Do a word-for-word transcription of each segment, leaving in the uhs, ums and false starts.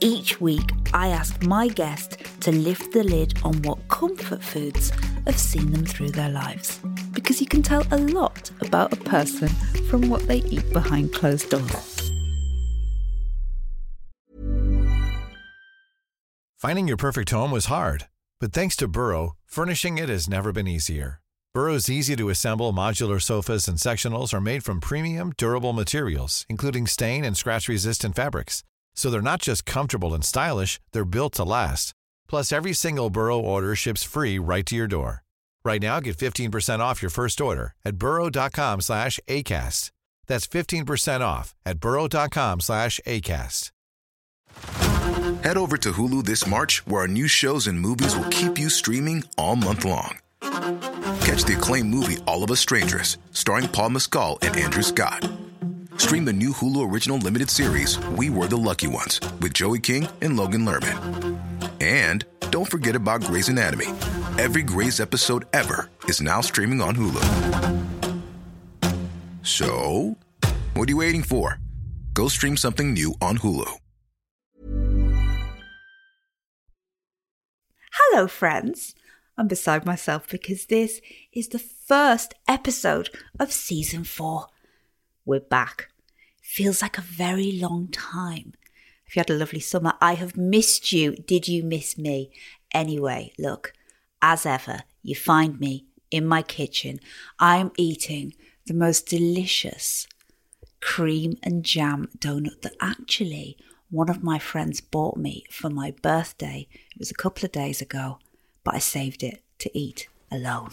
Each week, I ask my guest to lift the lid on what comfort foods have seen them through their lives. Because you can tell a lot about a person from what they eat behind closed doors. Finding your perfect home was hard, but thanks to Burrow, furnishing it has never been easier. Burrow's easy-to-assemble modular sofas and sectionals are made from premium, durable materials, including stain and scratch-resistant fabrics. So they're not just comfortable and stylish, they're built to last. Plus, every single Burrow order ships free right to your door. Right now, get fifteen percent off your first order at burrow.com slash ACAST. That's fifteen percent off at burrow.com slash ACAST. Head over to Hulu this March, where our new shows and movies will keep you streaming all month long. Catch the acclaimed movie All of Us Strangers, starring Paul Mescal and Andrew Scott. Stream the new Hulu original limited series, We Were the Lucky Ones, with Joey King and Logan Lerman. And don't forget about Grey's Anatomy. Every Grey's episode ever is now streaming on Hulu. So, what are you waiting for? Go stream something new on Hulu. Hello, friends. I'm beside myself because this is the first episode of Season four. We're back. Feels like a very long time. If you had a lovely summer, I have missed you. Did you miss me? Anyway, look, as ever, you find me in my kitchen. I'm eating the most delicious cream and jam donut that actually one of my friends bought me for my birthday. It was a couple of days ago, but I saved it to eat alone.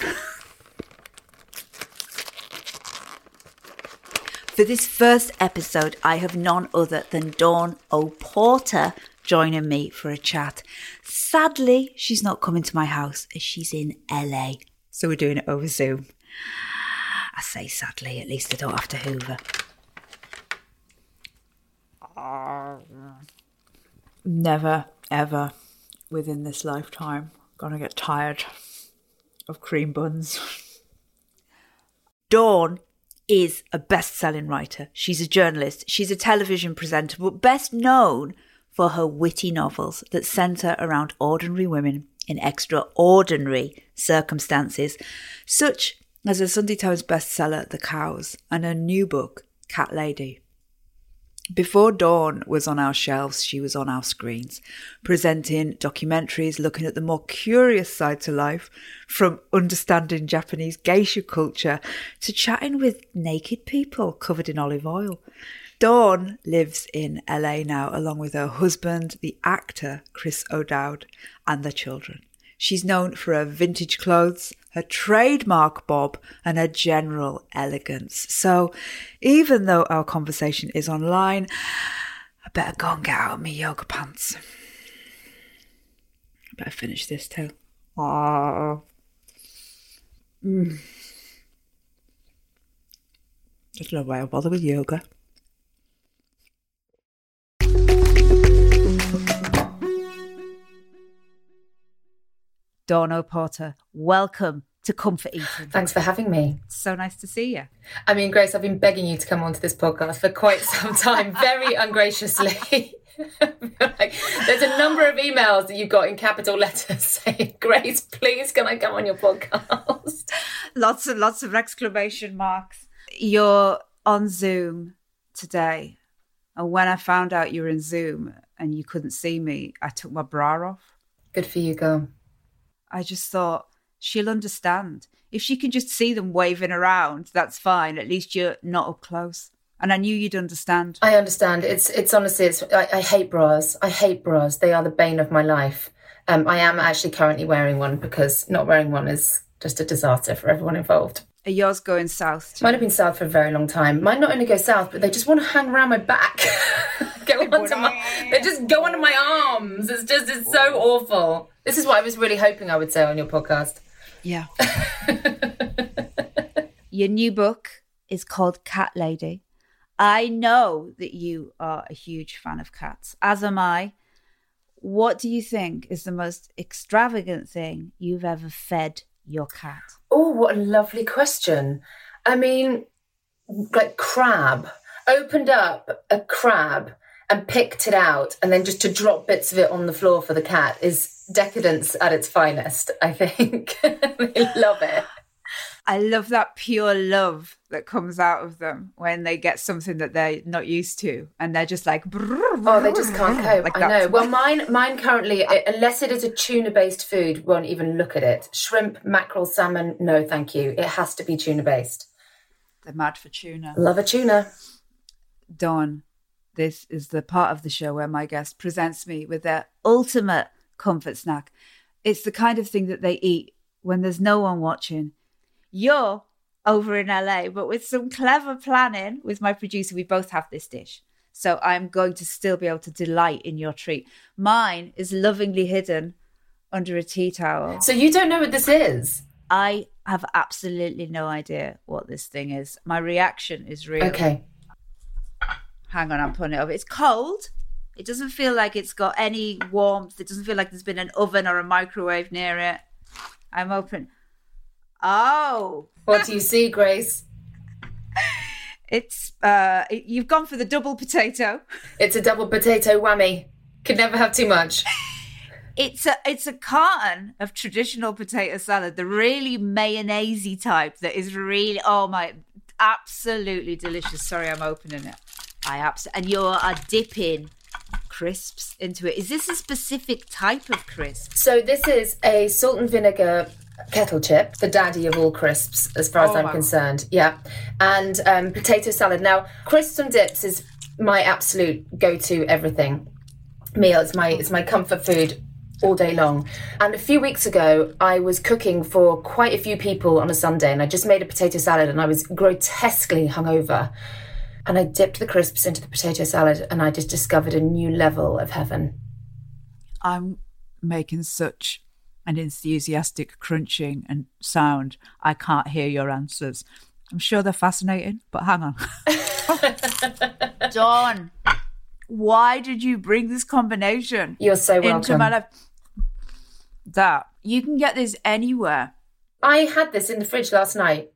For this first episode, I have none other than Dawn O'Porter joining me for a chat. Sadly, she's not coming to my house as she's in L A, so we're doing it over Zoom. I say sadly, at least I don't have to hoover. Never, ever within this lifetime gonna get tired of cream buns. Dawn is a best-selling writer. She's a journalist. She's a television presenter, but best known for her witty novels that centre around ordinary women in extraordinary circumstances, such as her Sunday Times bestseller, The Cows, and her new book, Cat Lady. Before Dawn was on our shelves, she was on our screens, presenting documentaries looking at the more curious side to life, from understanding Japanese geisha culture to chatting with naked people covered in olive oil. Dawn lives in L A now, along with her husband, the actor Chris O'Dowd, and their children. She's known for her vintage clothes, her trademark bob, and her general elegance. So even though our conversation is online, I better go and get out of my yoga pants. I better finish this too. Oh. Mm. There's no way I'll bother with yoga. Dawn O'Porter, welcome to Comfort Eating. Thanks for having me. So nice to see you. I mean, Grace, I've been begging you to come onto this podcast for quite some time, very ungraciously. Like, there's a number of emails that you've got in capital letters saying, Grace, please can I come on your podcast? Lots and lots of exclamation marks. You're on Zoom today. And when I found out you were in Zoom and you couldn't see me, I took my bra off. Good for you, girl. I just thought, she'll understand. If she can just see them waving around, that's fine. At least you're not up close. And I knew you'd understand. I understand. It's it's honestly, it's I, I hate bras. I hate bras. They are the bane of my life. Um, I am actually currently wearing one because not wearing one is just a disaster for everyone involved. Are yours going south too? Mine have been south for a very long time. Mine not only go south, but they just want to hang around my back. Get onto my, They're just going to my arms. It's just, it's so awful. This is what I was really hoping I would say on your podcast. Yeah. Your new book is called Cat Lady. I know that you are a huge fan of cats, as am I. What do you think is the most extravagant thing you've ever fed your cat? Oh, what a lovely question. I mean, like crab. Opened up a crab and picked it out, and then just to drop bits of it on the floor for the cat is decadence at its finest, I think. They love it. I love that pure love that comes out of them when they get something that they're not used to, and they're just like, oh, they just can't cope. Like I know. Well, mine, mine currently, unless it is a tuna-based food, won't even look at it. Shrimp, mackerel, salmon, no, thank you. It has to be tuna-based. They're mad for tuna. Love a tuna. Dawn, this is the part of the show where my guest presents me with their ultimate comfort snack. It's the kind of thing that they eat when there's no one watching. You're over in L A, but with some clever planning with my producer, we both have this dish. So I'm going to still be able to delight in your treat. Mine is lovingly hidden under a tea towel. So you don't know what this is? I have absolutely no idea what this thing is. My reaction is real. Okay. Hang on, I'm putting it over. It's cold. It doesn't feel like it's got any warmth. It doesn't feel like there's been an oven or a microwave near it. I'm open. Oh. What do you see, Grace? It's, uh, you've gone for the double potato. It's a double potato whammy. Could never have too much. It's a, it's a carton of traditional potato salad, the really mayonnaise-y type that is really, oh my, absolutely delicious. Sorry, I'm opening it. I absolutely, and you are dipping crisps into it. Is this a specific type of crisp? So this is a salt and vinegar kettle chip, the daddy of all crisps, as far as oh, I'm wow. concerned. Yeah. And um, potato salad. Now, crisps and dips is my absolute go-to everything meal. It's my, it's my comfort food all day long. And a few weeks ago, I was cooking for quite a few people on a Sunday, and I just made a potato salad, and I was grotesquely hungover. And I dipped the crisps into the potato salad, and I just discovered a new level of heaven. I'm making such an enthusiastic crunching and sound. I can't hear your answers. I'm sure they're fascinating, but hang on. Dawn, why did you bring this combination? You're so welcome. Into my life? That. You can get this anywhere. I had this in the fridge last night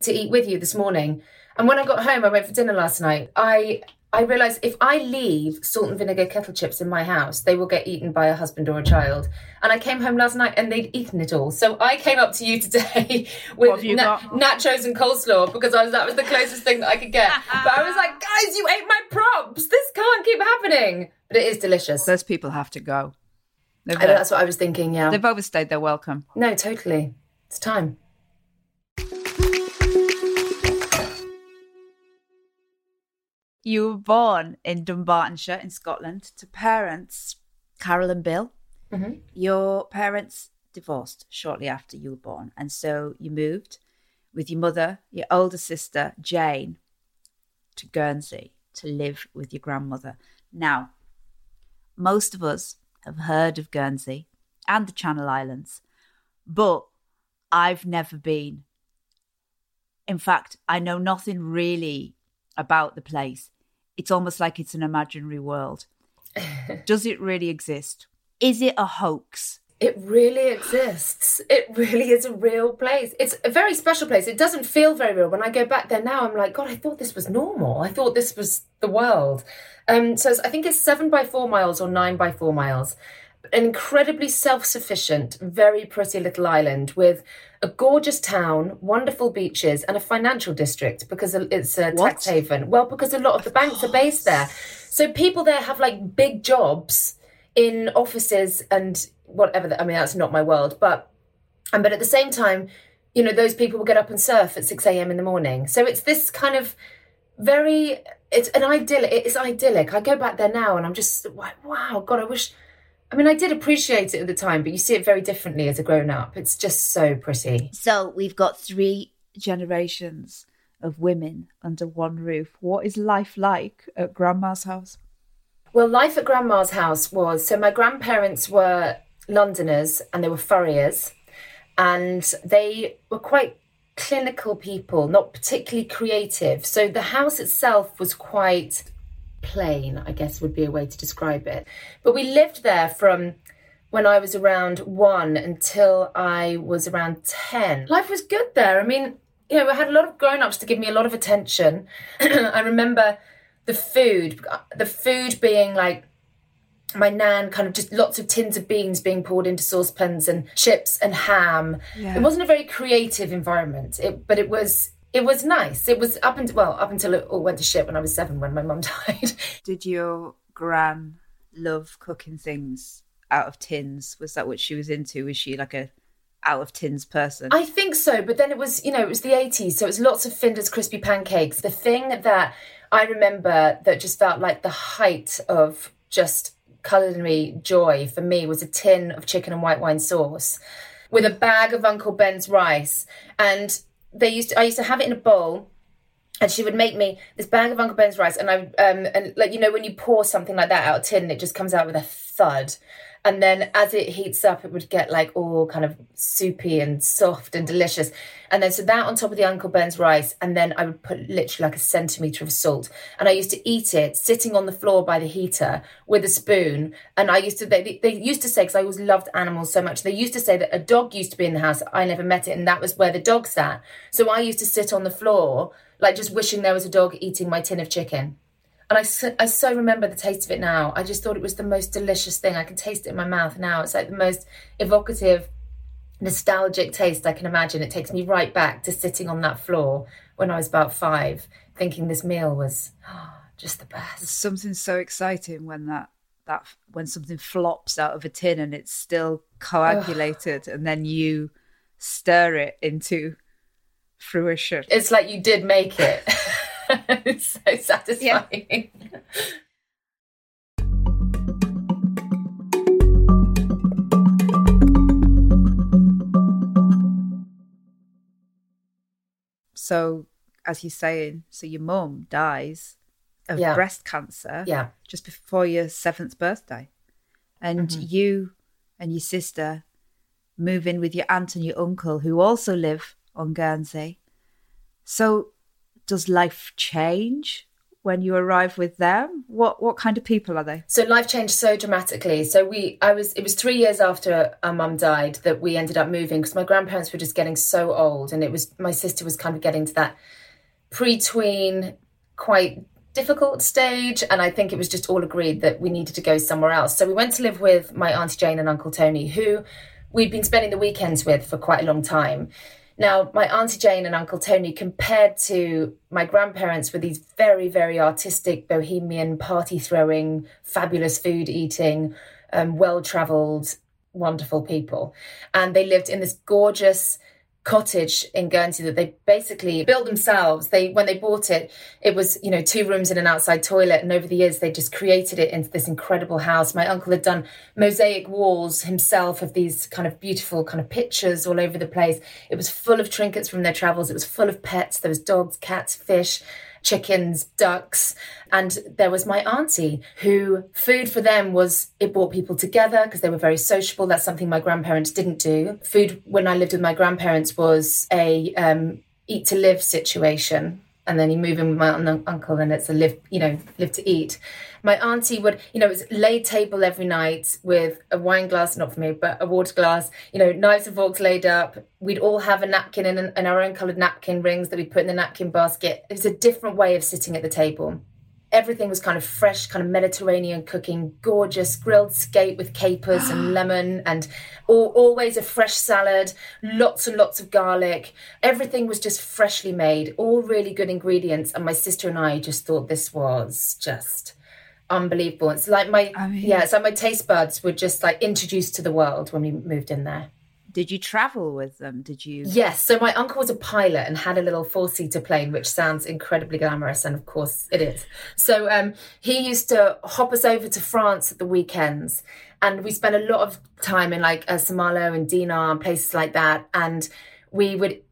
to eat with you this morning. And when I got home, I went for dinner last night. I I realised if I leave salt and vinegar kettle chips in my house, they will get eaten by a husband or a child. And I came home last night and they'd eaten it all. So I came up to you today with you na- nachos and coleslaw because I was, that was the closest thing that I could get. But I was like, guys, you ate my props. This can't keep happening. But it is delicious. Those people have to go. I know, that's what I was thinking, yeah. They've overstayed their welcome. No, totally. It's time. You were born in Dumbartonshire in Scotland to parents, Carol and Bill. Mm-hmm. Your parents divorced shortly after you were born. And so you moved with your mother, your older sister, Jane, to Guernsey to live with your grandmother. Now, most of us have heard of Guernsey and the Channel Islands, but I've never been. In fact, I know nothing really about the place. It's almost like it's an imaginary world. Does it really exist? Is it a hoax? It really exists. It really is a real place. It's a very special place. It doesn't feel very real. When I go back there now, I'm like, God, I thought this was normal. I thought this was the world. Um, so I think it's seven by four miles or nine by four miles. An incredibly self-sufficient, very pretty little island with a gorgeous town, wonderful beaches, and a financial district because it's a what? tax haven. Well, because a lot of the banks are based there. So people there have like big jobs in offices and whatever. I mean, that's not my world. But, and, but at the same time, you know, those people will get up and surf at six a.m. in the morning. So it's this kind of very, it's an idyllic, it's idyllic. I go back there now and I'm just like, wow, God, I wish... I mean, I did appreciate it at the time, but you see it very differently as a grown-up. It's just so pretty. So we've got three generations of women under one roof. What is life like at Grandma's house? Well, life at Grandma's house was, so my grandparents were Londoners and they were furriers, and they were quite clinical people, not particularly creative. So the house itself was quite plain, I guess would be a way to describe it. But we lived there from when I was around one until I was around ten. Life was good there. I mean, you know, I had a lot of grown-ups to give me a lot of attention. I remember the food, the food being like my nan kind of just lots of tins of beans being poured into saucepans and chips and ham. Yeah. It wasn't a very creative environment, it, but it was it was nice. It was up until, well, up until it all went to shit when I was seven, when my mum died. Did your gran love cooking things out of tins? Was that what she was into? Was she like a out of tins person? I think so, but then it was, you know, it was the eighties, so it was lots of Findus crispy pancakes. The thing that I remember that just felt like the height of just culinary joy for me was a tin of chicken and white wine sauce with a bag of Uncle Ben's rice. And they used to, I used to have it in a bowl, and she would make me this bag of Uncle Ben's rice, and I um and like, you know, when you pour something like that out of a tin, it just comes out with a thud. And then as it heats up, it would get like all kind of soupy and soft and delicious. And then so that on top of the Uncle Ben's rice, and then I would put literally like a centimetre of salt. And I used to eat it sitting on the floor by the heater with a spoon. And I used to, they, they used to say, because I always loved animals so much, they used to say that a dog used to be in the house. I never met it. And that was where the dog sat. So I used to sit on the floor, like just wishing there was a dog eating my tin of chicken. And I so, I so remember the taste of it now. I just thought it was the most delicious thing. I can taste it in my mouth now. It's like the most evocative, nostalgic taste I can imagine. It takes me right back to sitting on that floor when I was about five, thinking this meal was oh, just the best. There's something so exciting when that that when something flops out of a tin and it's still coagulated, and then you stir it into fruition. It's like you did make it. It's so satisfying. Yeah. So, as you're saying, so your mum dies of yeah. breast cancer yeah. just before your seventh birthday. And mm-hmm. you and your sister move in with your aunt and your uncle, who also live on Guernsey. So, does life change when you arrive with them? What what kind of people are they? So life changed so dramatically. So we, I was, it was three years after our mum died that we ended up moving, because my grandparents were just getting so old, and it was, my sister was kind of getting to that pre-tween, quite difficult stage, and I think it was just all agreed that we needed to go somewhere else. So we went to live with my Auntie Jane and Uncle Tony, who we'd been spending the weekends with for quite a long time. Now, my Auntie Jane and Uncle Tony, compared to my grandparents, were these very, very artistic, bohemian, party-throwing, fabulous food-eating, um, well-travelled, wonderful people. And they lived in this gorgeous cottage in Guernsey that they basically built themselves. They, when they bought it, it was, you know, two rooms and an outside toilet. And over the years, they just created it into this incredible house. My uncle had done mosaic walls himself of these kind of beautiful kind of pictures all over the place. It was full of trinkets from their travels. It was full of pets. There was dogs, cats, fish, chickens, ducks. And there was my auntie, who food for them was, it brought people together because they were very sociable. That's something my grandparents didn't do. Food when I lived with my grandparents was a um, eat to live situation. And then you move in with my un- uncle and it's a live, you know, live to eat. My auntie would, you know, it was lay table every night with a wine glass, not for me, but a water glass, you know, knives and forks laid up. We'd all have a napkin in, in our own coloured napkin rings that we'd put in the napkin basket. It was a different way of sitting at the table. Everything was kind of fresh, kind of Mediterranean cooking, gorgeous grilled skate with capers and lemon, and all, always a fresh salad, lots and lots of garlic. Everything was just freshly made, all really good ingredients. And my sister and I just thought this was just unbelievable. It's like my, I mean, yeah, it's like my taste buds were just like introduced to the world when we moved in there. Did you travel with them? Did you? Yes. So my uncle was a pilot and had a little four-seater plane, which sounds incredibly glamorous. And of course it is. So um, he used to hop us over to France at the weekends. And we spent a lot of time in like uh, Samarlo and Dinard and places like that. And we would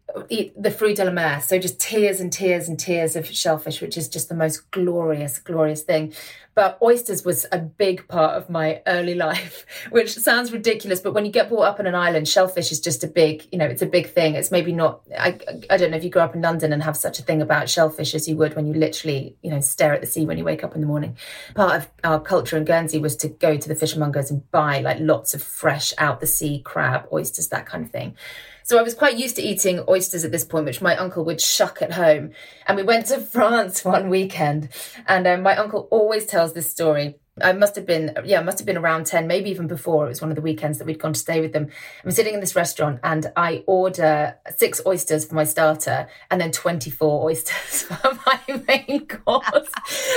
the fruit de la mer. So just tears and tears and tears of shellfish, which is just the most glorious, glorious thing. But oysters was a big part of my early life, which sounds ridiculous. But when you get brought up on an island, shellfish is just a big, you know, it's a big thing. It's maybe not, I, I don't know if you grew up in London and have such a thing about shellfish as you would when you literally, you know, stare at the sea when you wake up in the morning. Part of our culture in Guernsey was to go to the fishmongers and buy like lots of fresh out the sea crab, oysters, that kind of thing. So I was quite used to eating oysters at this point, which my uncle would shuck at home. And we went to France one weekend, and um, my uncle always tells this story. I must have been, yeah, I must have been around ten, maybe even before. It was one of the weekends that we'd gone to stay with them. I'm sitting in this restaurant and I order six oysters for my starter and then twenty-four oysters for my main course.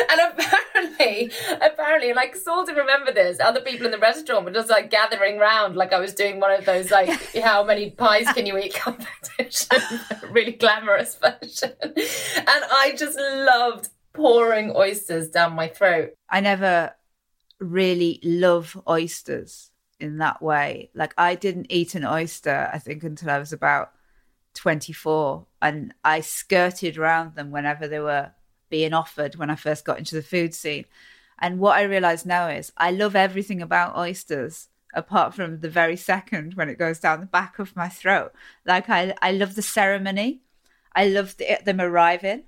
And apparently, apparently, like, sort of remember this, other people in the restaurant were just, like, gathering round like I was doing one of those, like, how many pies can you eat competition, really glamorous version. And I just loved pouring oysters down my throat. I never... really love oysters in that way. Like, I didn't eat an oyster, I think, until I was about twenty-four, and I skirted around them whenever they were being offered when I first got into the food scene. And what I realise now is I love everything about oysters apart from the very second when it goes down the back of my throat. Like, I, I love the ceremony. I love the, them arriving.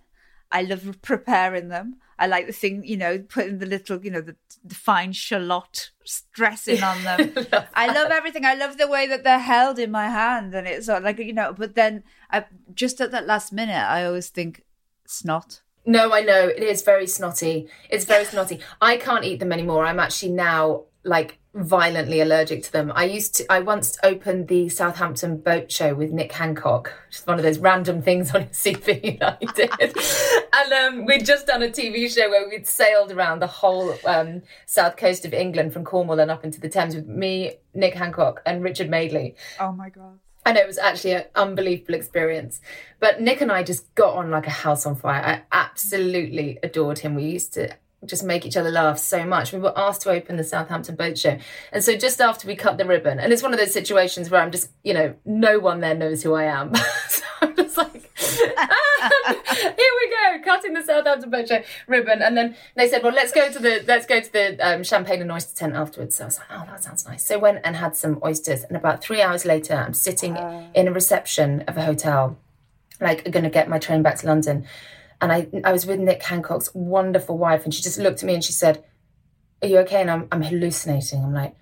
I love preparing them. I like the thing, you know, putting the little, you know, the, the fine shallot dressing on them. love I love that. Everything. I love the way that they're held in my hand. And it's like, you know, but then I, just at that last minute, I always think snot. No, I know. It is very snotty. It's very snotty. I can't eat them anymore. I'm actually now like violently allergic to them. I used to, I once opened the Southampton Boat Show with Nick Hancock, just one of those random things on his C V that I did. And um, we'd just done a T V show where we'd sailed around the whole um, south coast of England from Cornwall and up into the Thames with me, Nick Hancock and Richard Madeley. Oh my God. And it was actually an unbelievable experience. But Nick and I just got on like a house on fire. I absolutely adored him. We used to just make each other laugh so much. We were asked to open the Southampton Boat Show. And so just after we cut the ribbon, and it's one of those situations where I'm just, you know, no one there knows who I am. So I'm just like, here we go, cutting the Southampton Boat Show ribbon. And then they said, well, let's go to the let's go to the um, champagne and oyster tent afterwards. So I was like, oh, that sounds nice. So I went and had some oysters. And about three hours later, I'm sitting uh... in a reception of a hotel, like, going to get my train back to London. And I I was with Nick Hancock's wonderful wife, and she just looked at me and she said, are you okay? And I'm I'm hallucinating. I'm like,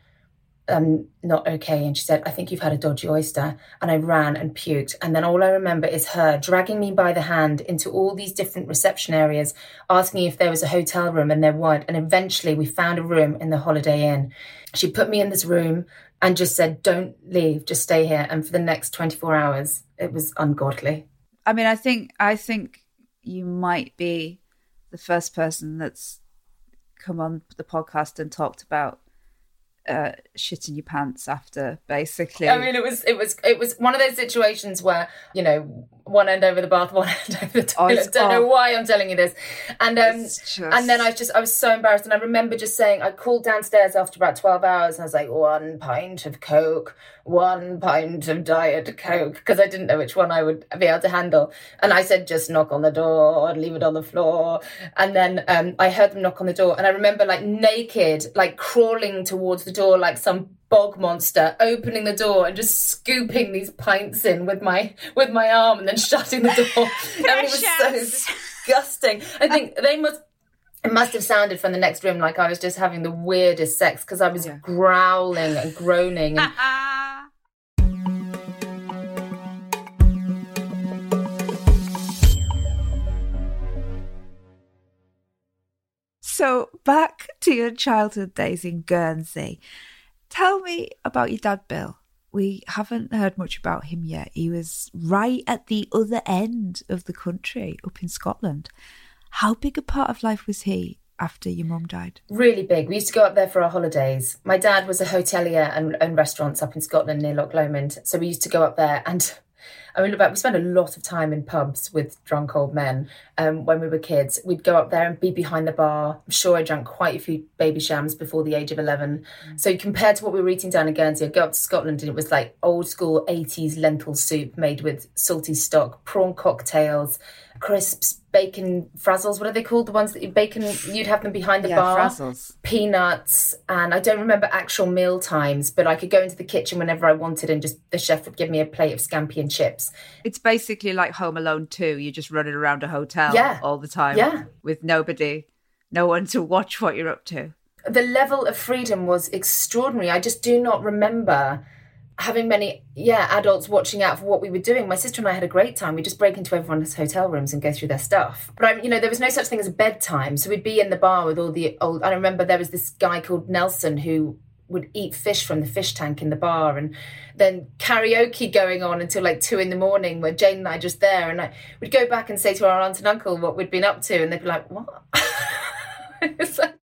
I'm not okay. And she said, I think you've had a dodgy oyster. And I ran and puked. And then all I remember is her dragging me by the hand into all these different reception areas, asking if there was a hotel room, and there weren't. And eventually we found a room in the Holiday Inn. She put me in this room and just said, don't leave, just stay here. And for the next twenty-four hours, it was ungodly. I mean, I think I think... you might be the first person that's come on the podcast and talked about uh, shitting your pants after, basically. I mean, it was it was it was one of those situations where, you know, one end over the bath, one end over the toilet. I don't know why I'm telling you this. And um, just... and then I just I was so embarrassed, and I remember just saying, I called downstairs after about twelve hours, and I was like, one pint of Coke, one pint of Diet Coke, because I didn't know which one I would be able to handle. And I said, just knock on the door, leave it on the floor. And then um, I heard them knock on the door, and I remember, like, naked, like, crawling towards the door like some bog monster, opening the door and just scooping these pints in with my with my arm and then shutting the door. And it was so disgusting. I think they must it must have sounded from the next room like I was just having the weirdest sex, because I was yeah. growling and groaning and So back to your childhood days in Guernsey. Tell me about your dad, Bill. We haven't heard much about him yet. He was right at the other end of the country, up in Scotland. How big a part of life was he after your mum died? Really big. We used to go up there for our holidays. My dad was a hotelier and owned restaurants up in Scotland near Loch Lomond. So we used to go up there, and I mean, we spent a lot of time in pubs with drunk old men um, when we were kids. We'd go up there and be behind the bar. I'm sure I drank quite a few baby shams before the age of eleven. So compared to what we were eating down in Guernsey, I'd go up to Scotland and it was like old school eighties lentil soup made with salty stock, prawn cocktails, crisps, bacon frazzles, what are they called? The ones that you bacon, you'd have them behind the yeah, bar. Frazzles. Peanuts. And I don't remember actual meal times, but I could go into the kitchen whenever I wanted and just the chef would give me a plate of scampi and chips. It's basically like Home Alone two. You're just running around a hotel yeah. all the time yeah. with nobody, no one to watch what you're up to. The level of freedom was extraordinary. I just do not remember having many yeah adults watching out for what we were doing. My sister and I had a great time. We just break into everyone's hotel rooms and go through their stuff. But I, you know, there was no such thing as a bedtime, so we'd be in the bar with all the old. I remember there was this guy called Nelson who would eat fish from the fish tank in the bar, and then karaoke going on until like two in the morning where Jane and I just there, and I would go back and say to our aunt and uncle what we'd been up to, and they'd be like, what? It's like,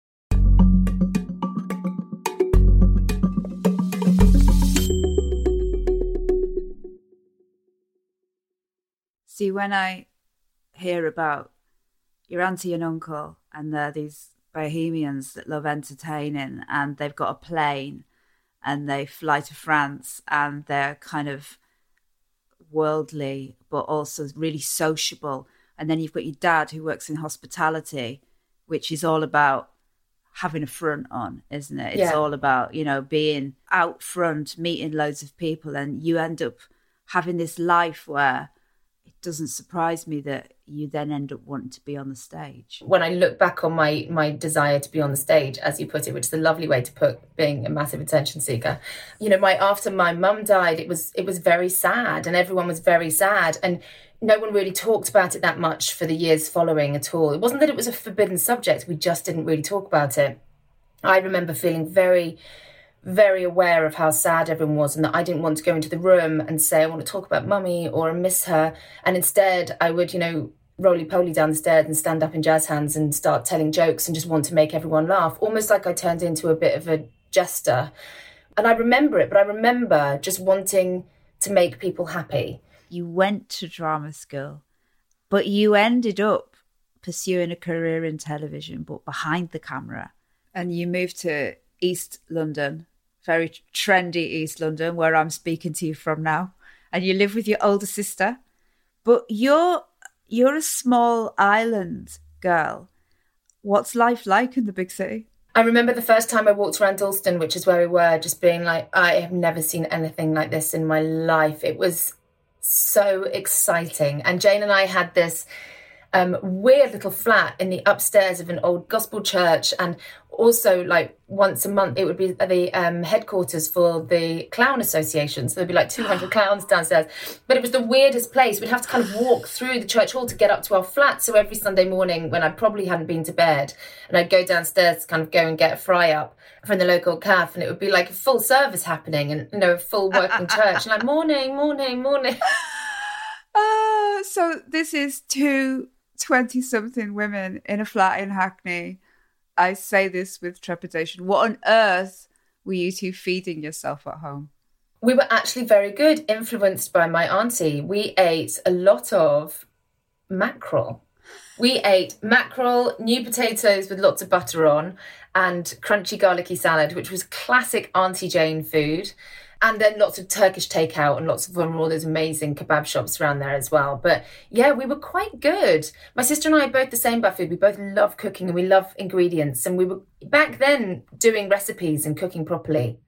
see, when I hear about your auntie and uncle and they're these Bohemians that love entertaining and they've got a plane and they fly to France and they're kind of worldly but also really sociable. And then you've got your dad who works in hospitality, which is all about having a front on, isn't it? It's yeah. all about, you know, being out front, meeting loads of people, and you end up having this life where doesn't surprise me that you then end up wanting to be on the stage. When I look back on my my desire to be on the stage, as you put it, which is a lovely way to put being a massive attention seeker, you know, my after my mum died, it was it was very sad, and everyone was very sad, and no one really talked about it that much for the years following at all. It wasn't that it was a forbidden subject, we just didn't really talk about it. I remember feeling very very aware of how sad everyone was, and that I didn't want to go into the room and say, I want to talk about mummy or I miss her. And instead I would, you know, roly-poly down the stairs and stand up in jazz hands and start telling jokes and just want to make everyone laugh. Almost like I turned into a bit of a jester. And I remember it, but I remember just wanting to make people happy. You went to drama school, but you ended up pursuing a career in television, but behind the camera. And you moved to East London, very trendy East London, where I'm speaking to you from now, and you live with your older sister, but you're you're a small island girl. What's life like in the big city? I remember the first time I walked around Dulston, which is where we were, just being like, I have never seen anything like this in my life. It was so exciting. And Jane and I had this Um, weird little flat in the upstairs of an old gospel church, and also like once a month it would be the um, headquarters for the clown association, so there'd be like two hundred clowns downstairs. But it was the weirdest place. We'd have to kind of walk through the church hall to get up to our flat. So every Sunday morning when I probably hadn't been to bed, and I'd go downstairs to kind of go and get a fry up from the local cafe, and it would be like a full service happening, and you know, a full working church, and like morning morning morning. Oh, so this is two twenty-something women in a flat in Hackney. I say this with trepidation. What on earth were you two feeding yourself at home? We were actually very good, influenced by my auntie. We ate a lot of mackerel. We ate mackerel, new potatoes with lots of butter on, and crunchy garlicky salad, which was classic Auntie Jane food. And then lots of Turkish takeout, and lots of them, all those amazing kebab shops around there as well. But yeah, we were quite good. My sister and I are both the same about food. We both love cooking and we love ingredients. And we were back then doing recipes and cooking properly.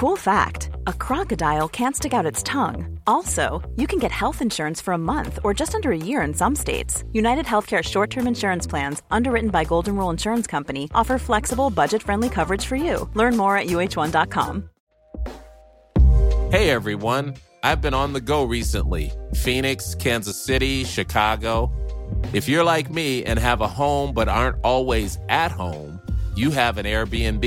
Cool fact, a crocodile can't stick out its tongue. Also, you can get health insurance for a month or just under a year in some states. United Healthcare short-term insurance plans, underwritten by Golden Rule Insurance Company, offer flexible, budget-friendly coverage for you. Learn more at U H one dot com. Hey, everyone. I've been on the go recently. Phoenix, Kansas City, Chicago. If you're like me and have a home but aren't always at home, you have an Airbnb.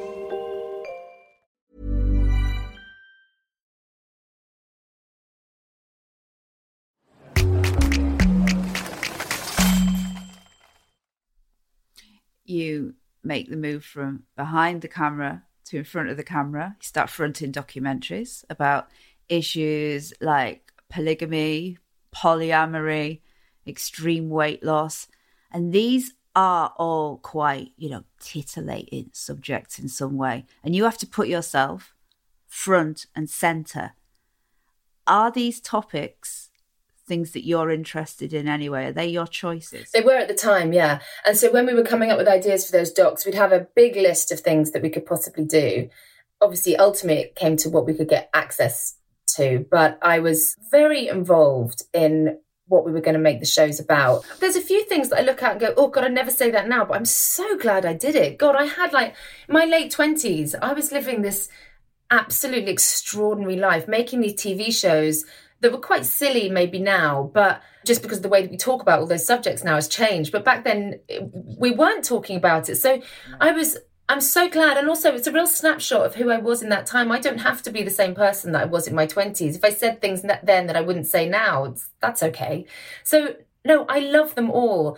You make the move from behind the camera to in front of the camera. You start fronting documentaries about issues like polygamy, polyamory, extreme weight loss. And these are all quite, you know, titillating subjects in some way. And you have to put yourself front and centre. Are these topics things that you're interested in anyway? Are they your choices? They were at the time, yeah. And so when we were coming up with ideas for those docs, we'd have a big list of things that we could possibly do. Obviously, ultimately, it came to what we could get access to. But I was very involved in what we were going to make the shows about. There's a few things that I look at and go, oh God, I'd never say that now, but I'm so glad I did it. God, I had like my late twenties. I was living this absolutely extraordinary life, making these T V shows that were quite silly maybe now, but just because the way that we talk about all those subjects now has changed. But back then, we weren't talking about it. So I was, I'm so glad. And also, it's a real snapshot of who I was in that time. I don't have to be the same person that I was in my twenties. If I said things then that I wouldn't say now, it's, that's okay. So, no, I love them all.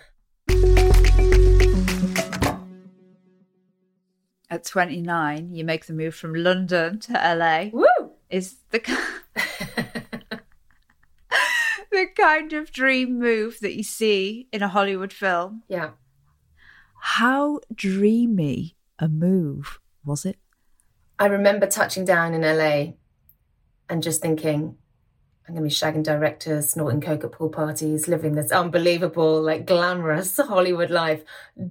At twenty-nine, you make the move from London to L A. Woo! Is the... the kind of dream move that you see in a Hollywood film. Yeah. How dreamy a move was it? I remember touching down in L A and just thinking, I'm going to be shagging directors, snorting coke at pool parties, living this unbelievable, like glamorous Hollywood life.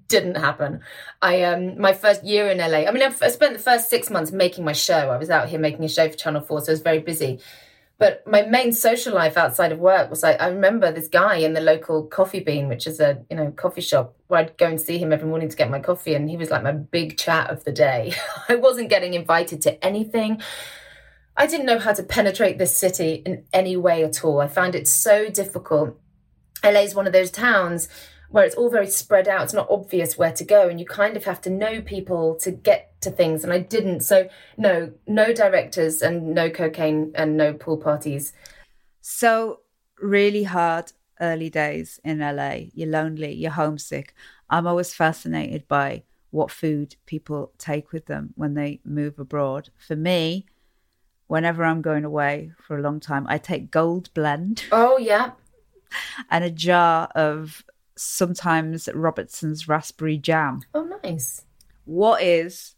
Didn't happen. I um, my first year in L A, I mean, I spent the first six months making my show. I was out here making a show for Channel four, so I was very busy. But my main social life outside of work was like, I remember this guy in the local Coffee Bean, which is a, you know, coffee shop where I'd go and see him every morning to get my coffee. And he was like my big chat of the day. I wasn't getting invited to anything. I didn't know how to penetrate this city in any way at all. I found it so difficult. L A is one of those towns where it's all very spread out. It's not obvious where to go. And you kind of have to know people to get to things. And I didn't. So no, no directors and no cocaine and no pool parties. So really hard early days in L A. You're lonely, you're homesick. I'm always fascinated by what food people take with them when they move abroad. For me, whenever I'm going away for a long time, I take Gold Blend. Oh, yeah. And a jar of sometimes Robertson's raspberry jam. Oh, nice. What is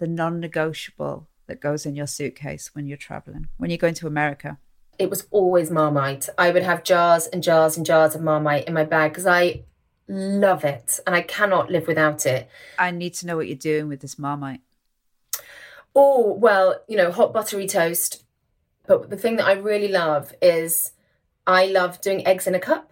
the non-negotiable that goes in your suitcase when you're traveling, when you're going to America? It was always Marmite. I would have jars and jars and jars of Marmite in my bag because I love it and I cannot live without it. I need to know what you're doing with this Marmite. Oh, well, you know, hot buttery toast. But the thing that I really love is I love doing eggs in a cup.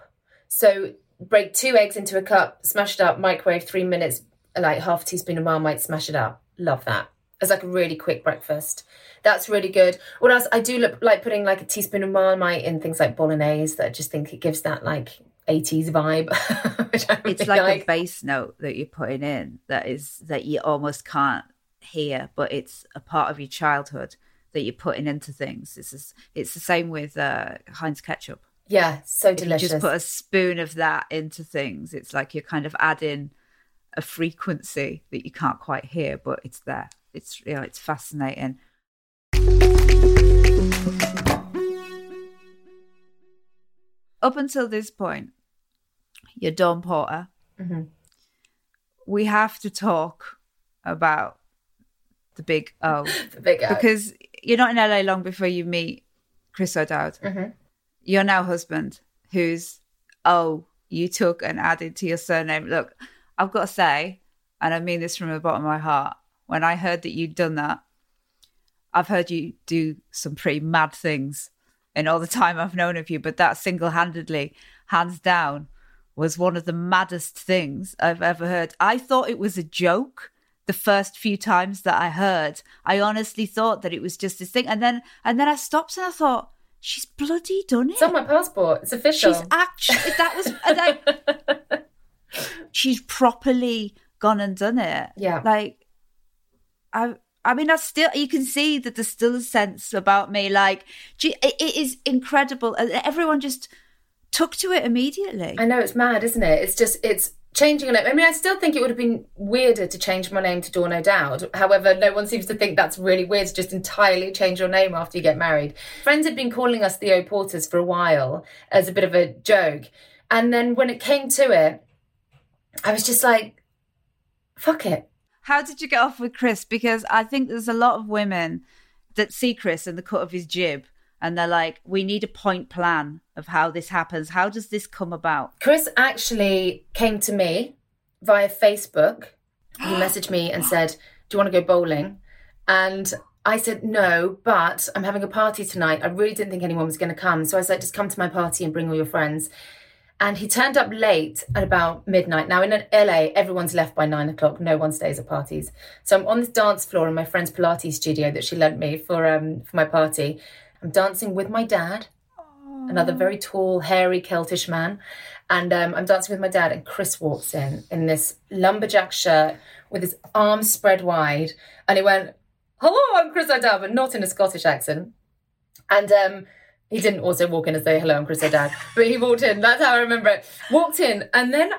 So break two eggs into a cup, smash it up, microwave three minutes, like half a teaspoon of Marmite, smash it up. Love that. It's like a really quick breakfast. That's really good. What else? I do look, like putting like a teaspoon of Marmite in things like bolognese that I just think it gives that like eighties vibe. Which I really it's like, like a bass note that you're putting in that is that you almost can't hear, but it's a part of your childhood that you're putting into things. It's just, it's the same with uh, Heinz ketchup. Yeah, so delicious. You just put a spoon of that into things. It's like you're kind of adding a frequency that you can't quite hear, but it's there. It's, you know, it's fascinating. Up until this point, you're Dawn O'Porter. Mm-hmm. We have to talk about the big O. The big O. Because you're not in L A long before you meet Chris O'Dowd. Mm-hmm. Your now husband, who's, oh, you took and added to your surname. Look, I've got to say, and I mean this from the bottom of my heart, when I heard that you'd done that, I've heard you do some pretty mad things in all the time I've known of you, but that single-handedly, hands down, was one of the maddest things I've ever heard. I thought it was a joke the first few times that I heard. I honestly thought that it was just this thing. And then, and then I stopped and I thought, she's bloody done it. It's on my passport. It's official. She's actually, that was, and I, she's properly gone and done it. Yeah. Like, I I mean, I still, you can see that there's still a sense about me. Like, gee, it, it is incredible. And everyone just took to it immediately. I know, it's mad, isn't it? It's just, it's changing your name. I mean, I still think it would have been weirder to change my name to Dawn O'Dowd. However, no one seems to think that's really weird to just entirely change your name after you get married. Friends had been calling us the O'Porters for a while as a bit of a joke. And then when it came to it, I was just like, fuck it. How did you get off with Chris? Because I think there's a lot of women that see Chris and the cut of his jib and they're like, we need a point plan of how this happens. How does this come about? Chris actually came to me via Facebook. He messaged me and said, do you want to go bowling? And I said, no, but I'm having a party tonight. I really didn't think anyone was going to come. So I was like, just come to my party and bring all your friends. And he turned up late at about midnight. Now, in L A, everyone's left by nine o'clock. No one stays at parties. So I'm on this dance floor in my friend's Pilates studio that she lent me for um for my party. I'm dancing with my dad, Aww. Another very tall, hairy Celtish man. And um, I'm dancing with my dad. And Chris walks in, in this lumberjack shirt with his arms spread wide. And he went, hello, I'm Chris O'Dowd, but not in a Scottish accent. And... um. He didn't also walk in and say, hello, I'm Chris O'Dowd. But he walked in. That's how I remember it. Walked in and then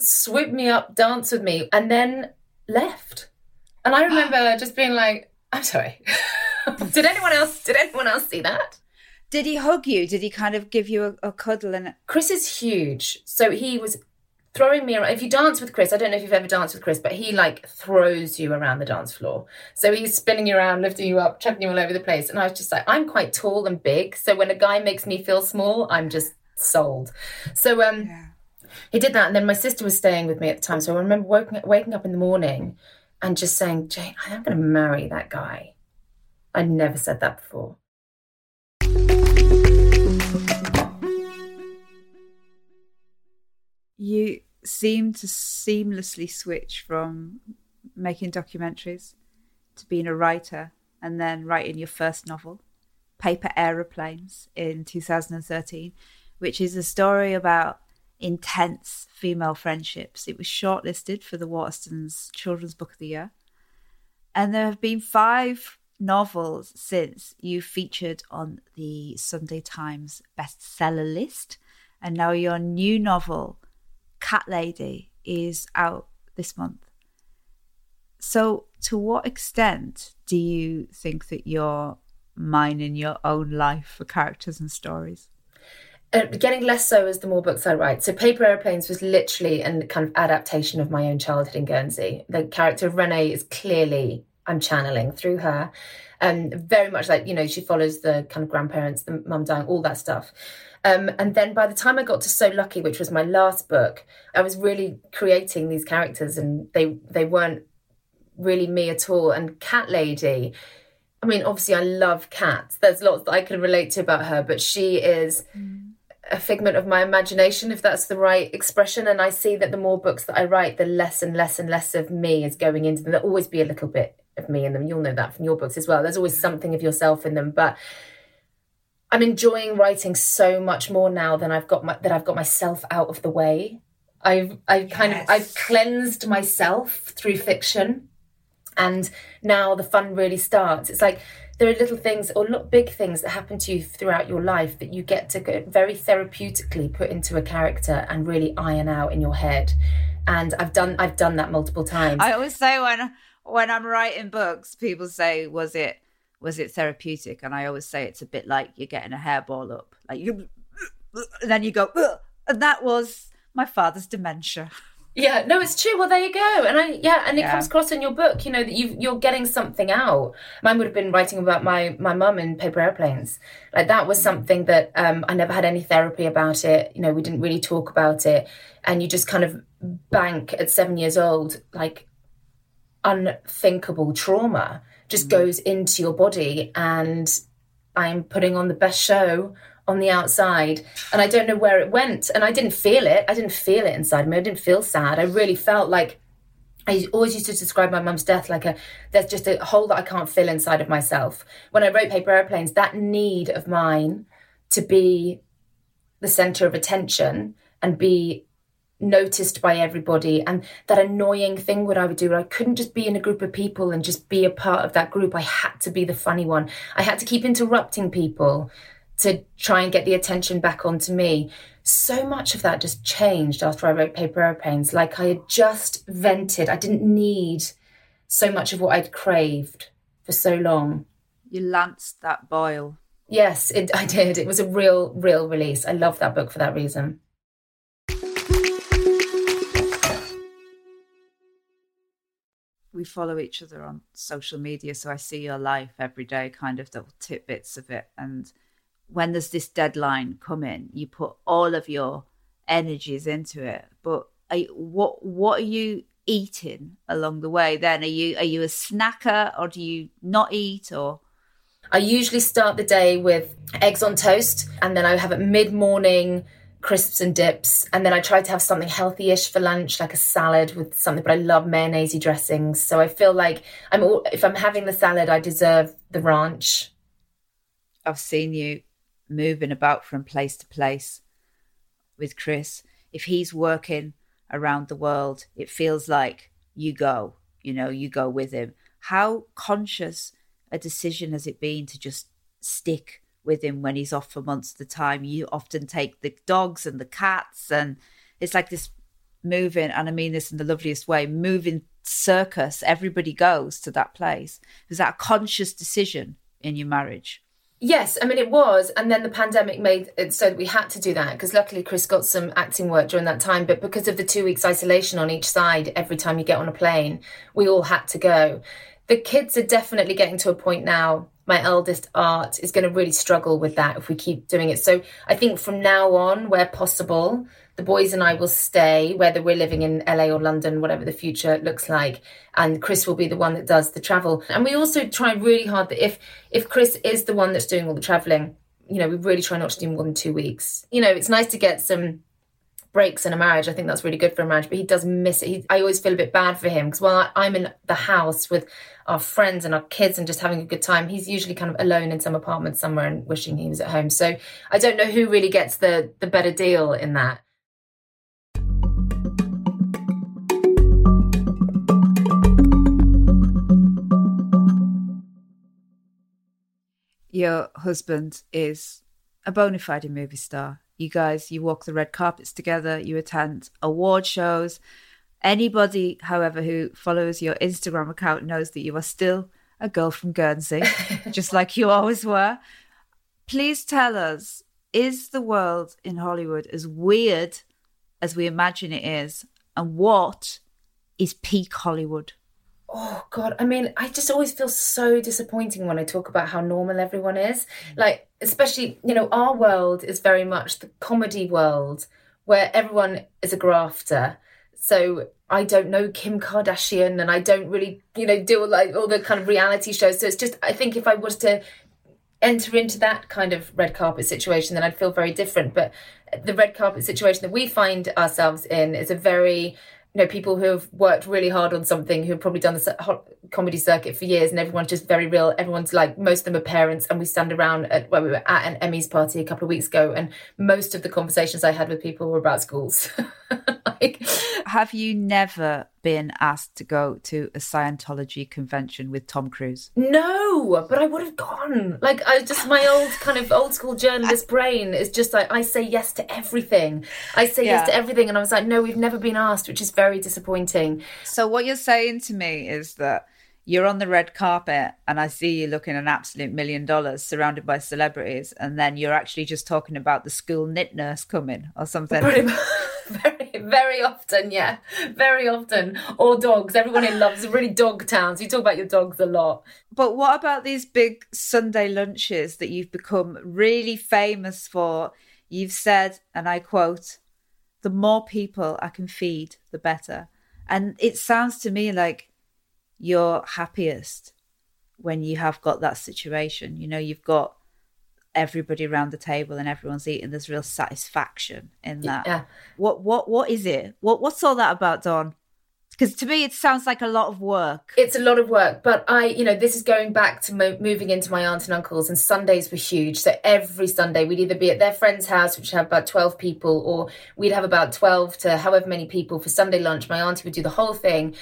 swooped me up, danced with me, and then left. And I remember just being like, I'm sorry. did anyone else Did anyone else see that? Did he hug you? Did he kind of give you a, a cuddle? And Chris is huge. So he was throwing me around. If you dance with Chris, I don't know if you've ever danced with Chris, but he like throws you around the dance floor. So he's spinning you around, lifting you up, chucking you all over the place. And I was just like, I'm quite tall and big. So when a guy makes me feel small, I'm just sold. So um, yeah. He did that. And then my sister was staying with me at the time. So I remember waking, waking up in the morning and just saying, Jane, I am going to marry that guy. I never said that before. You seem to seamlessly switch from making documentaries to being a writer and then writing your first novel, Paper Aeroplanes, in two thousand thirteen, which is a story about intense female friendships. It was shortlisted for the Waterston's Children's Book of the Year. And there have been five novels since you featured on the Sunday Times bestseller list. And now your new novel, Cat Lady, is out this month. So to what extent do you think that you're mining your own life for characters and stories? Uh, getting less so as the more books I write. So Paper Aeroplanes was literally a kind of adaptation of my own childhood in Guernsey. The character of Renee is clearly, I'm channeling through her. Um, very much like, you know, she follows the kind of grandparents, the mum dying, all that stuff. Um, and then by the time I got to So Lucky, which was my last book, I was really creating these characters and they they weren't really me at all. And Cat Lady, I mean, obviously I love cats. There's lots that I can relate to about her, but she is mm. a figment of my imagination, if that's the right expression. And I see that the more books that I write, the less and less and less of me is going into them. There'll always be a little bit of me in them. You'll know that from your books as well. There's always something of yourself in them, but I'm enjoying writing so much more now than I've got my, that I've got myself out of the way. I've I've kind yes. of I've cleansed myself through fiction, and now the fun really starts. It's like there are little things or not big things that happen to you throughout your life that you get to go very therapeutically put into a character and really iron out in your head. And I've done I've done that multiple times. I always say when when I'm writing books, people say, "Was it?" Was it therapeutic? And I always say it's a bit like you're getting a hairball up. Like you, and then you go, and that was my father's dementia. Yeah, no, it's true. Well, there you go. And I, yeah, and it yeah. comes across in your book, you know, that you you're getting something out. Mine would have been writing about my my mum in Paper Airplanes. Like that was something that um, I never had any therapy about it. You know, we didn't really talk about it. And you just kind of bank at seven years old, like unthinkable trauma. Just goes into your body, and I'm putting on the best show on the outside, and I don't know where it went, and I didn't feel it. I didn't feel it inside me. I didn't feel sad. I really felt like I always used to describe my mum's death like a there's just a hole that I can't fill inside of myself. When I wrote Paper Airplanes, that need of mine to be the centre of attention and be noticed by everybody. And that annoying thing what I would do, where I couldn't just be in a group of people and just be a part of that group. I had to be the funny one. I had to keep interrupting people to try and get the attention back onto me. So much of that just changed after I wrote Paper Airplanes. Like, I had just vented. I didn't need so much of what I'd craved for so long. You lanced that boil. Yes, it, I did. It was a real, real release. I love that book for that reason. We follow each other on social media, so I see your life every day, kind of little tidbits of it. And when there's this deadline come in, you put all of your energies into it. But are, what what are you eating along the way then? Are you are you a snacker, or do you not eat? Or I usually start the day with eggs on toast, and then I have at mid-morning crisps and dips, and then I try to have something healthy-ish for lunch, like a salad with something, but I love mayonnaisey dressings. So I feel like I'm all, if I'm having the salad, I deserve the ranch. I've seen you moving about from place to place with Chris. If he's working around the world, it feels like you go, you know, you go with him. How conscious a decision has it been to just stick with him when he's off for months at a time? You often take the dogs and the cats, and it's like this moving, and I mean this in the loveliest way, moving circus. Everybody goes to that place. Was that a conscious decision in your marriage? Yes, I mean, it was. And then the pandemic made it so that we had to do that, because luckily Chris got some acting work during that time. But because of the two weeks isolation on each side, every time you get on a plane, we all had to go. The kids are definitely getting to a point now. My eldest, Art, is going to really struggle with that if we keep doing it. So I think from now on, where possible, the boys and I will stay, whether we're living in L A or London, whatever the future looks like. And Chris will be the one that does the travel. And we also try really hard that if if Chris is the one that's doing all the traveling, you know, we really try not to do more than two weeks. You know, it's nice to get some breaks in a marriage. I think that's really good for a marriage, but he does miss it. He, I always feel a bit bad for him, because while I'm in the house with our friends and our kids and just having a good time, he's usually kind of alone in some apartment somewhere and wishing he was at home. So I don't know who really gets the the better deal in that. Your husband is a bona fide movie star. You guys, you walk the red carpets together, you attend award shows. Anybody, however, who follows your Instagram account knows that you are still a girl from Guernsey, just like you always were. Please tell us, is the world in Hollywood as weird as we imagine it is? And what is peak Hollywood? Oh, God. I mean, I just always feel so disappointing when I talk about how normal everyone is. Like, especially, you know, our world is very much the comedy world where everyone is a grafter. So I don't know Kim Kardashian, and I don't really, you know, do all, like, all the kind of reality shows. So it's just, I think if I was to enter into that kind of red carpet situation, then I'd feel very different. But the red carpet situation that we find ourselves in is a very... you know, people who have worked really hard on something, who have probably done the comedy circuit for years, and everyone's just very real. Everyone's like, most of them are parents, and we stand around at where well, we were at an Emmys party a couple of weeks ago, and most of the conversations I had with people were about schools. Like, have you never been asked to go to a Scientology convention with Tom Cruise? No, but I would have gone. Like, I just, my old kind of old school journalist brain is just like, I say yes to everything. I say yeah. yes to everything. And I was like, no, we've never been asked, which is very disappointing. So what you're saying to me is that you're on the red carpet and I see you looking an absolute million dollars surrounded by celebrities, and then you're actually just talking about the school knit nurse coming or something. Very, very often, yeah. Very often. Or dogs. Everyone in loves really dog towns. You talk about your dogs a lot. But what about these big Sunday lunches that you've become really famous for? You've said, and I quote, "The more people I can feed, the better." And it sounds to me like you're happiest when you have got that situation. You know, you've got everybody around the table and everyone's eating. There's real satisfaction in that. Yeah. What what what is it? What what's all that about, Dawn? Because to me, it sounds like a lot of work. It's a lot of work. But I, you know, this is going back to mo- moving into my aunt and uncle's, and Sundays were huge. So every Sunday we'd either be at their friend's house, which had about twelve people, or we'd have about twelve to however many people for Sunday lunch. My auntie would do the whole thing.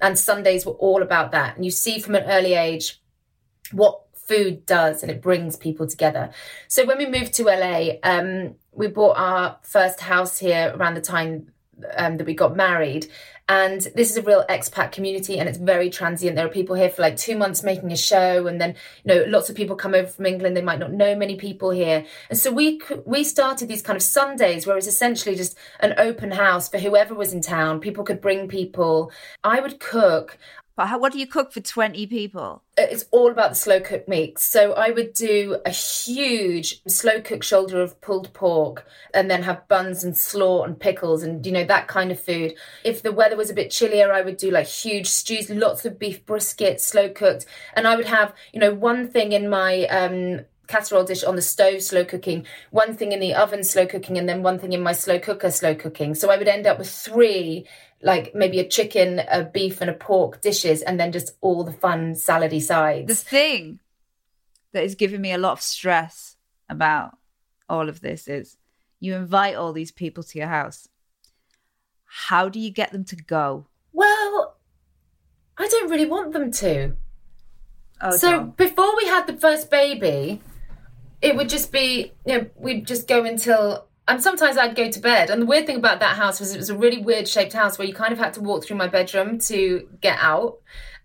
And Sundays were all about that. And you see from an early age what food does, and it brings people together. So when we moved to L A, um, we bought our first house here around the time um, that we got married. And this is a real expat community, and it's very transient. There are people here for like two months making a show, and then, you know, lots of people come over from England. They might not know many people here. And so we we started these kind of Sundays where it's essentially just an open house for whoever was in town. People could bring people. I would cook. But how, what do you cook for twenty people? It's all about the slow cook meats. So I would do a huge slow cook shoulder of pulled pork, and then have buns and slaw and pickles and, you know, that kind of food. If the weather was a bit chillier, I would do like huge stews, lots of beef brisket, slow cooked. And I would have, you know, one thing in my um, casserole dish on the stove, slow cooking, one thing in the oven, slow cooking, and then one thing in my slow cooker, slow cooking. So I would end up with three, like maybe a chicken, a beef and a pork dishes, and then just all the fun salady sides. The thing that is giving me a lot of stress about all of this is you invite all these people to your house. How do you get them to go? Well, I don't really want them to. Oh, so don't. Before we had the first baby, it would just be, you know, we'd just go until... And sometimes I'd go to bed. And the weird thing about that house was it was a really weird shaped house where you kind of had to walk through my bedroom to get out.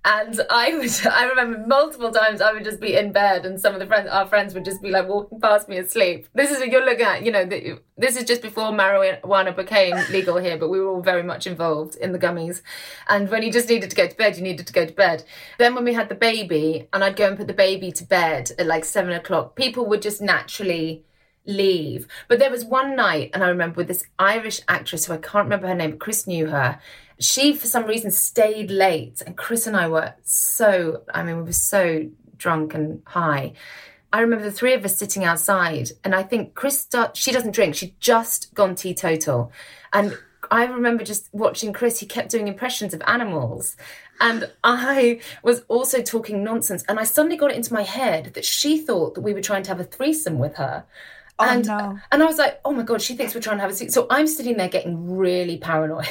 And I would, I remember multiple times I would just be in bed, and some of the friends, our friends would just be like walking past me asleep. This is what you're looking at, you know, the, this is just before marijuana became legal here, but we were all very much involved in the gummies. And when you just needed to go to bed, you needed to go to bed. Then when we had the baby, and I'd go and put the baby to bed at like seven o'clock, people would just naturally leave. But there was one night, and I remember, with this Irish actress who I can't remember her name, but Chris knew her. She, for some reason, stayed late, and Chris and I were so, I mean, we were so drunk and high. I remember the three of us sitting outside, and I think Chris, start, she doesn't drink, she'd just gone teetotal. And I remember just watching Chris, he kept doing impressions of animals. And I was also talking nonsense. And I suddenly got it into my head that she thought that we were trying to have a threesome with her. Oh, and, no. and I was like, oh my God, she thinks we're trying to have a seat. So I'm sitting there getting really paranoid.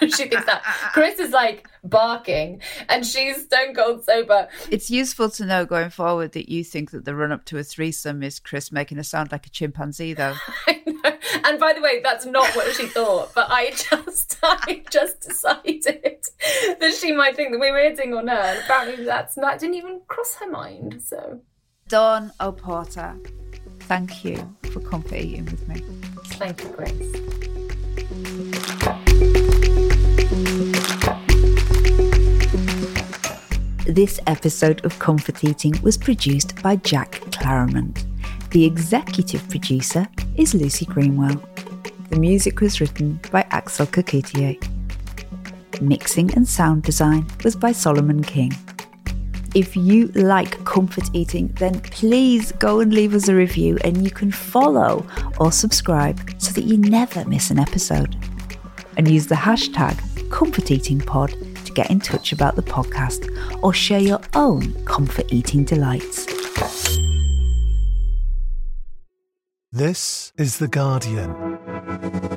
She thinks that. Chris is like barking, and she's stone cold sober. It's useful to know going forward that you think that the run up to a threesome is Chris making a sound like a chimpanzee, though. I know. And by the way, that's not what she thought. But I just, I just decided that she might think that we were hitting on her. And apparently that's not, that didn't even cross her mind. So, Dawn O'Porter, thank you for Comfort Eating with me. Thank you, Grace. This episode of Comfort Eating was produced by Jack Claremont. The executive producer is Lucy Greenwell. The music was written by Axel Coquetier. Mixing and sound design was by Solomon King. If you like Comfort Eating, then please go and leave us a review, and you can follow or subscribe so that you never miss an episode. And use the hashtag ComfortEatingPod to get in touch about the podcast, or share your own Comfort Eating delights. This is The Guardian.